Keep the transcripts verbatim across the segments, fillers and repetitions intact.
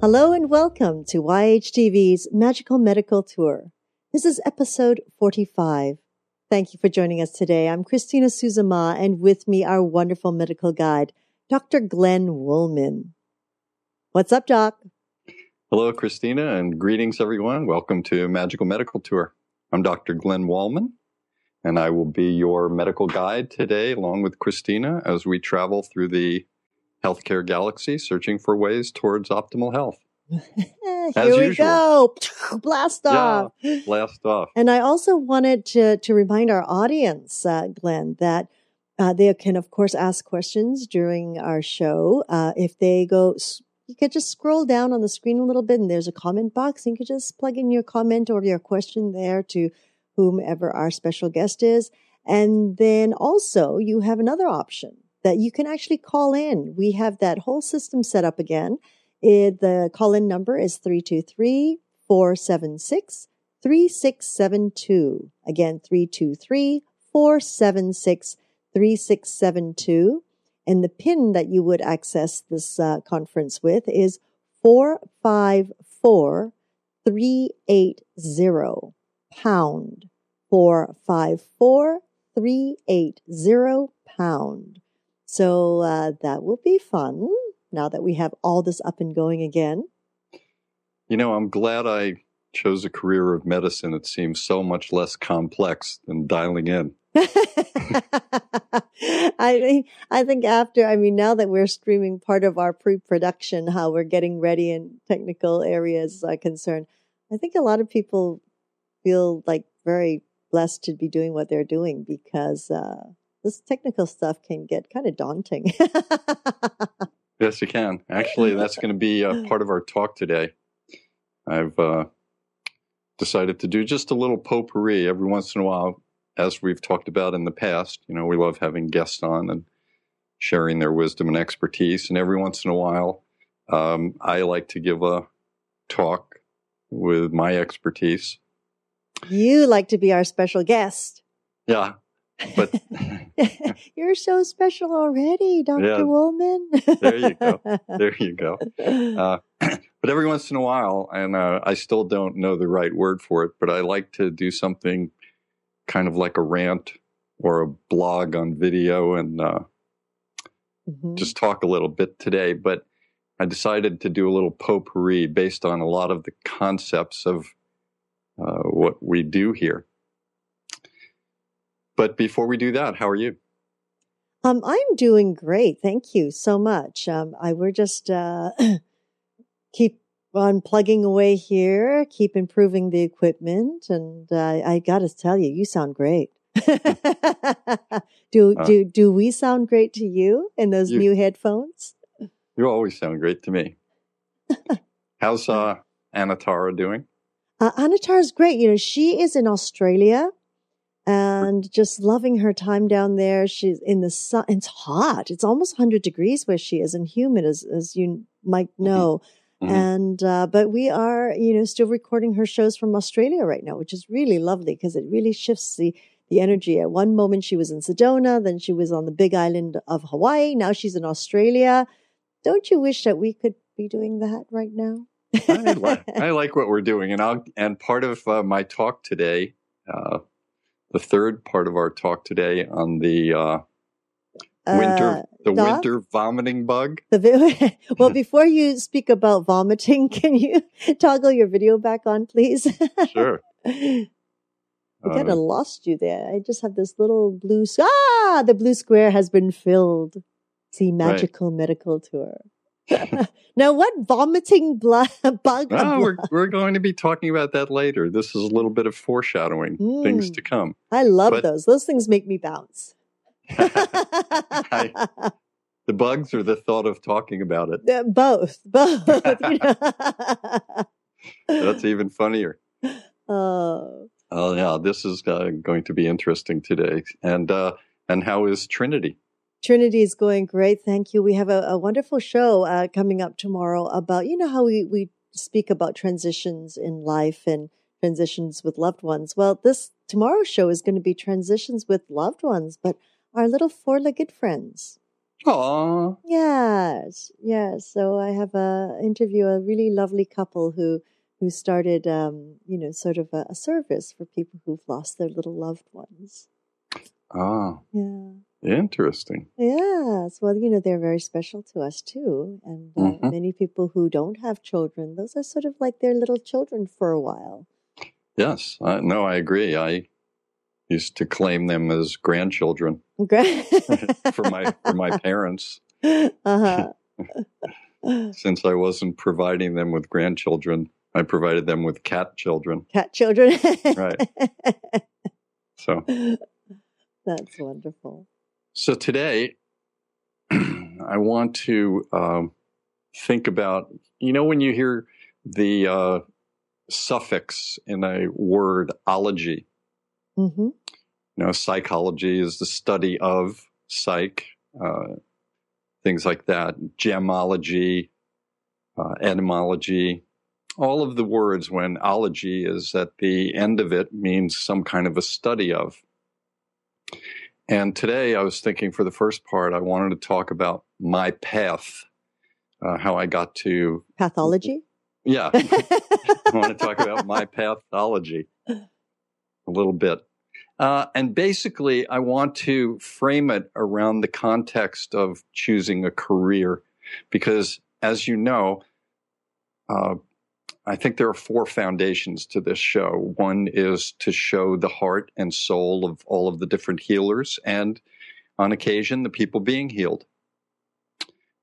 Hello and welcome to Y H T V's Magical Medical Tour. This is episode forty-five. Thank you for joining us today. I'm Christina Suzama, and with me our wonderful medical guide, Doctor Glenn Woolman. What's up, Doc? Hello, Christina, and greetings, everyone. Welcome to Magical Medical Tour. I'm Doctor Glenn Woolman, and I will be your medical guide today, along with Christina, as we travel through the Healthcare Galaxy, searching for ways towards optimal health. Here As we usual. go. Blast off. Yeah, blast off. And I also wanted to, to remind our audience, uh, Glenn, that uh, they can, of course, ask questions during our show. Uh, if they go, you could just scroll down on the screen a little bit, and there's a comment box. And you could just plug in your comment or your question there to whomever our special guest is. And then also, you have another option that you can actually call in. We have that whole system set up again. It, the call-in number is three two three, four seven six, three six seven two. Again, three two three, four seven six, three six seven two. And the PIN that you would access this uh, conference with is four five four, three eight zero, pound. four five four, three eight zero, pound. So uh, that will be fun now that we have all this up and going again. You know, I'm glad I chose a career of medicine. It seems so much less complex than dialing in. I think, I think after, I mean, now that we're streaming part of our pre-production, how we're getting ready in technical areas are concerned, I think a lot of people feel like very blessed to be doing what they're doing because uh this technical stuff can get kind of daunting. Yes, it can. Actually, that's going to be a part of our talk today. I've uh, decided to do just a little potpourri every once in a while, as we've talked about in the past. You know, we love having guests on and sharing their wisdom and expertise. And every once in a while, um, I like to give a talk with my expertise. You like to be our special guest. Yeah. But you're so special already, Doctor Yeah, Woolman. There you go. There you go. Uh, but every once in a while, and uh, I still don't know the right word for it, but I like to do something kind of like a rant or a blog on video and uh, mm-hmm. just talk a little bit today. But I decided to do a little potpourri based on a lot of the concepts of uh, what we do here. But before we do that, how are you? Um, I'm doing great. Thank you so much. Um, I we're just uh, keep on plugging away here, keep improving the equipment, and uh, I got to tell you, you sound great. do uh, do do we sound great to you in those you, new headphones? You always sound great to me. How's uh, Anantara doing? Uh, Anantara's great. You know, she is in Australia. And just loving her time down there. She's in the sun. It's hot. It's almost one hundred degrees where she is and humid, as as you might know. Mm-hmm. And uh, but we are, you know, still recording her shows from Australia right now, which is really lovely because it really shifts the, the energy. At one moment she was in Sedona, then she was on the big island of Hawaii. Now she's in Australia. Don't you wish that we could be doing that right now? I, like, I like what we're doing. And, I'll, and part of uh, my talk today... Uh, The third part of our talk today on the uh, winter, uh, the Doc? winter vomiting bug. The vi- well, before you speak about vomiting, can you toggle your video back on, please? Sure. I kind of uh, lost you there. I just have this little blue. Ah, the blue square has been filled. See, magical right. medical tour. Now, what vomiting blah, bug? Oh, we're, we're going to be talking about that later. This is a little bit of foreshadowing, mm. things to come. I love but, those. Those things make me bounce. I, the bugs or the thought of talking about it? Uh, both. Both. That's even funnier. Oh. Oh, yeah. This is uh, going to be interesting today. And uh, and how is Trinity? Trinity is going great. Thank you. We have a, a wonderful show uh, coming up tomorrow about, you know, how we, we speak about transitions in life and transitions with loved ones. Well, this tomorrow's show is going to be transitions with loved ones, but our little four-legged friends. Aww. Yes, yes. So I have a interview a really lovely couple who who started, um, you know, sort of a, a service for people who've lost their little loved ones. Ah. Yeah. Interesting. Yes. Well, you know, they're very special to us too. And uh, mm-hmm. many people who don't have children, those are sort of like their little children for a while. Yes. Uh, no, I agree. I used to claim them as grandchildren okay. for my for my parents. Uh-huh. Since I wasn't providing them with grandchildren, I provided them with cat children. Cat children. Right. So. That's wonderful. So today, I want to um, think about, you know, when you hear the uh, suffix in a word, ology. Mm-hmm. You know, psychology is the study of psych, uh, things like that, gemology, uh, etymology. All of the words when ology is at the end of it means some kind of a study of. And today I was thinking for the first part, I wanted to talk about my path, uh, how I got to... Pathology? Yeah. I want to talk about my pathology a little bit. Uh, and basically, I want to frame it around the context of choosing a career. Because, as you know, uh, I think there are four foundations to this show. One is to show the heart and soul of all of the different healers and, on occasion, the people being healed.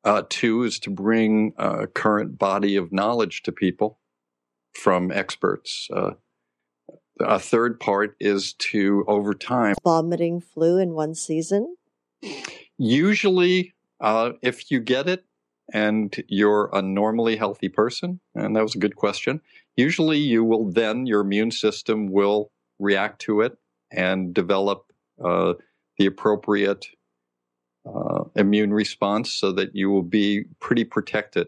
Uh, two is to bring a current body of knowledge to people from experts. Uh, a third part is to, over time... Vomiting flu in one season? Usually, uh, if you get it, and you're a normally healthy person, and that was a good question, usually you will then, your immune system will react to it and develop uh, the appropriate uh, immune response so that you will be pretty protected.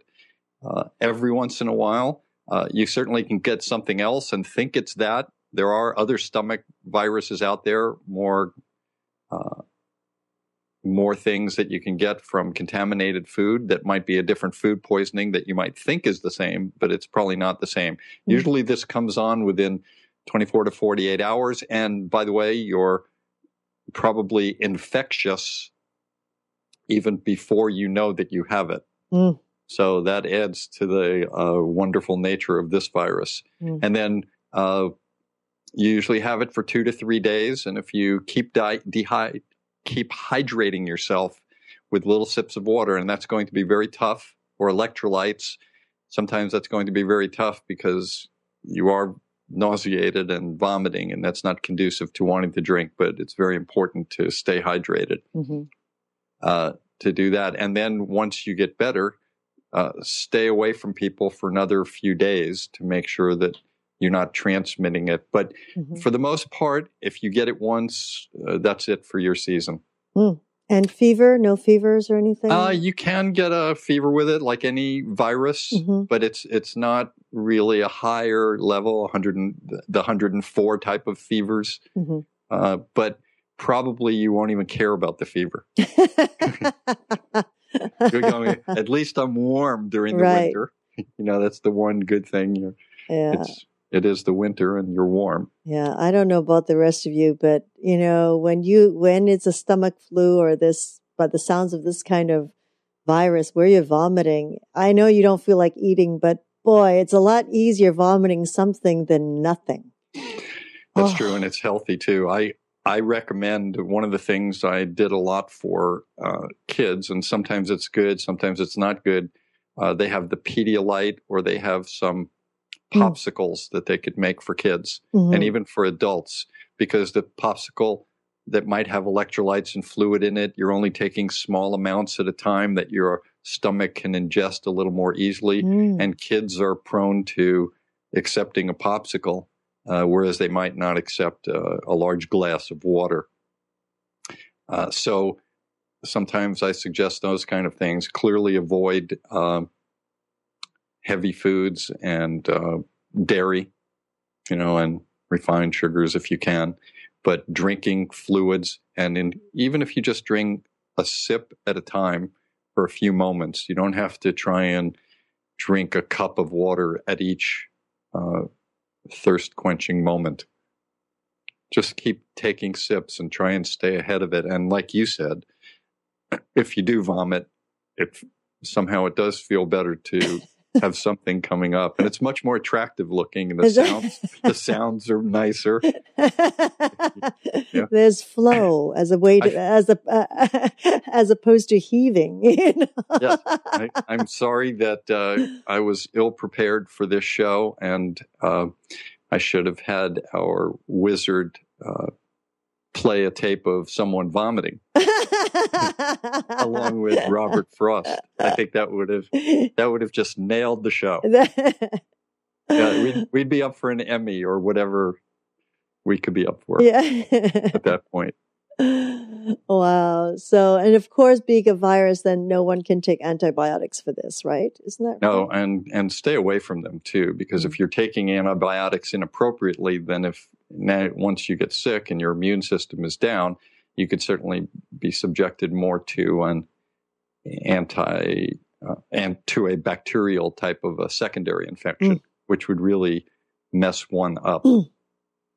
Uh, every once in a while, uh, you certainly can get something else and think it's that. There are other stomach viruses out there, more uh more things that you can get from contaminated food that might be a different food poisoning that you might think is the same, but it's probably not the same. Mm-hmm. Usually this comes on within twenty-four to forty-eight hours. And by the way, you're probably infectious even before you know that you have it. Mm. So that adds to the uh, wonderful nature of this virus. Mm. And then uh, you usually have it for two to three days. And if you keep di- dehydrated, keep hydrating yourself with little sips of water, and that's going to be very tough, or electrolytes. Sometimes that's going to be very tough because you are nauseated and vomiting, and that's not conducive to wanting to drink, but it's very important to stay hydrated mm-hmm. uh, to do that. And then once you get better, uh, stay away from people for another few days to make sure that you're not transmitting it. But mm-hmm. for the most part, if you get it once, uh, that's it for your season. Mm. And fever, no fevers or anything? Uh, you can get a fever with it, like any virus, mm-hmm. but it's it's not really a higher level, one hundred and, the one oh four type of fevers. Mm-hmm. Uh, but probably you won't even care about the fever. You're going, at least I'm warm during the right. winter. You know, that's the one good thing. You're, yeah. It's, It is the winter and you're warm. Yeah, I don't know about the rest of you, but, you know, when you when it's a stomach flu or this, by the sounds of this kind of virus where you're vomiting, I know you don't feel like eating, but boy, it's a lot easier vomiting something than nothing. That's oh. true, and it's healthy too. I, I recommend one of the things I did a lot for uh, kids, and sometimes it's good, sometimes it's not good. Uh, they have the Pedialyte or they have some popsicles mm. that they could make for kids mm-hmm. and even for adults, because the popsicle that might have electrolytes and fluid in it, you're only taking small amounts at a time that your stomach can ingest a little more easily. Mm. And kids are prone to accepting a popsicle, uh, whereas they might not accept uh, a large glass of water. Uh, so sometimes I suggest those kind of things. Clearly avoid um uh, heavy foods and uh, dairy, you know, and refined sugars if you can, but drinking fluids. And in, even if you just drink a sip at a time for a few moments. You don't have to try and drink a cup of water at each uh, thirst-quenching moment. Just keep taking sips and try and stay ahead of it. And like you said, if you do vomit, it somehow it does feel better to have something coming up. And it's much more attractive looking. And the sounds, the sounds are nicer. Yeah. There's flow as a way to, I, as a, uh, as opposed to heaving. You know? Yes. I, I'm sorry that uh, I was ill prepared for this show, and uh, I should have had our wizard uh, play a tape of someone vomiting along with Robert Frost. I think that would have that would have just nailed the show. Yeah, we'd, we'd be up for an Emmy or whatever we could be up for yeah. at that point. Wow. So, and of course, being a virus, then no one can take antibiotics for this, right? Isn't that no, right? and and stay away from them too, because if you're taking antibiotics inappropriately, then if now once you get sick and your immune system is down, you could certainly be subjected more to an anti uh, and to a bacterial type of a secondary infection, mm. which would really mess one up. Mm.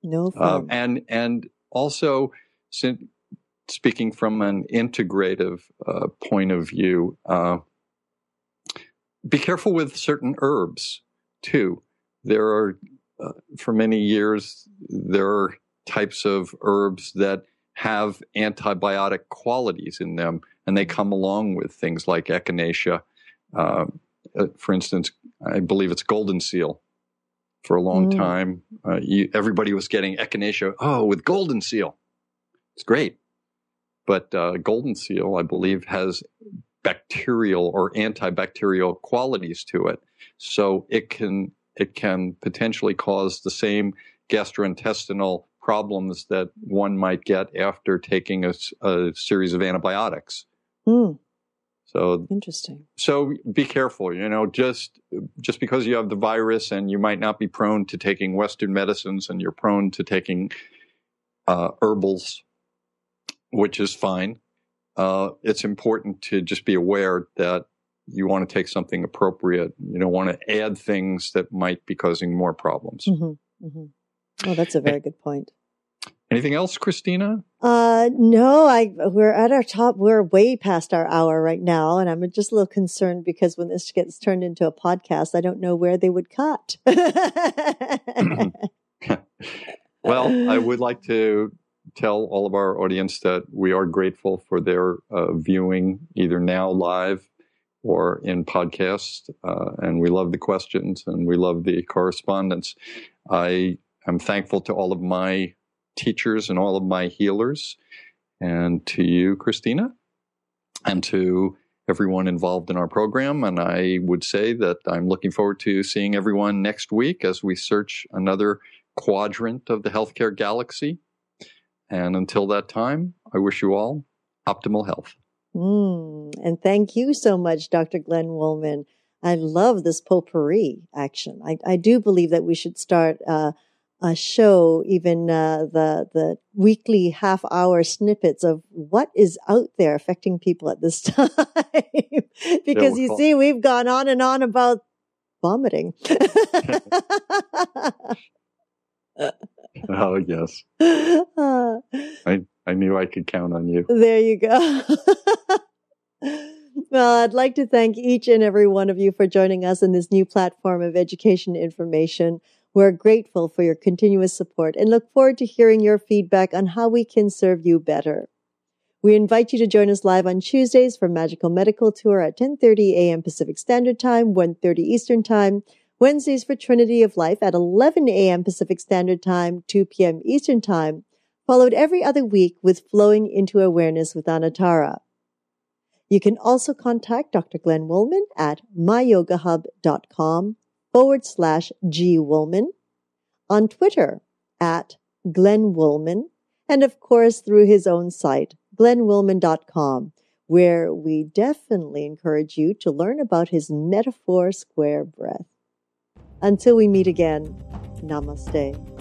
No fun. Um, and and also. Since speaking from an integrative uh, point of view, uh, be careful with certain herbs too. There are, uh, for many years, there are types of herbs that have antibiotic qualities in them, and they come along with things like echinacea. Uh, for instance, I believe it's golden seal. For a long mm. time, uh, you, everybody was getting echinacea, oh, with golden seal. It's great, but uh, golden seal, I believe, has bacterial or antibacterial qualities to it, so it can it can potentially cause the same gastrointestinal problems that one might get after taking a, a series of antibiotics. Mm. So interesting. So be careful, you know. Just just because you have the virus and you might not be prone to taking Western medicines, and you're prone to taking uh, herbals. Which is fine. Uh, it's important to just be aware that you want to take something appropriate. You don't want to add things that might be causing more problems. Mm-hmm, mm-hmm. Oh, that's a very and, good point. Anything else, Christina? Uh, no, I we're at our top. We're way past our hour right now, and I'm just a little concerned because when this gets turned into a podcast, I don't know where they would cut. Well, I would like to tell all of our audience that we are grateful for their uh, viewing, either now live or in podcast. Uh, and we love the questions and we love the correspondence. I am thankful to all of my teachers and all of my healers, and to you, Christina, and to everyone involved in our program. And I would say that I'm looking forward to seeing everyone next week as we search another quadrant of the healthcare galaxy. And until that time, I wish you all optimal health. Mm, and thank you so much, Doctor Glenn Woolman. I love this potpourri action. I, I do believe that we should start uh, a show, even uh, the the weekly half-hour snippets of what is out there affecting people at this time. Because you see, we've gone on and on about vomiting. Oh, yes. I, I knew I could count on you. There you go. Well, I'd like to thank each and every one of you for joining us in this new platform of education and information. We're grateful for your continuous support and look forward to hearing your feedback on how we can serve you better. We invite you to join us live on Tuesdays for Magical Medical Tour at ten thirty a.m. Pacific Standard Time, one thirty Eastern Time, Wednesdays for Trinity of Life at eleven a.m. Pacific Standard Time, two p.m. Eastern Time, followed every other week with Flowing into Awareness with Anantara. You can also contact Doctor Glenn Woolman at myyogahub.com forward slash G Woolman, on Twitter at Glenn Woolman, and of course through his own site, glenn woolman dot com, where we definitely encourage you to learn about his metaphor square breath. Until we meet again, namaste.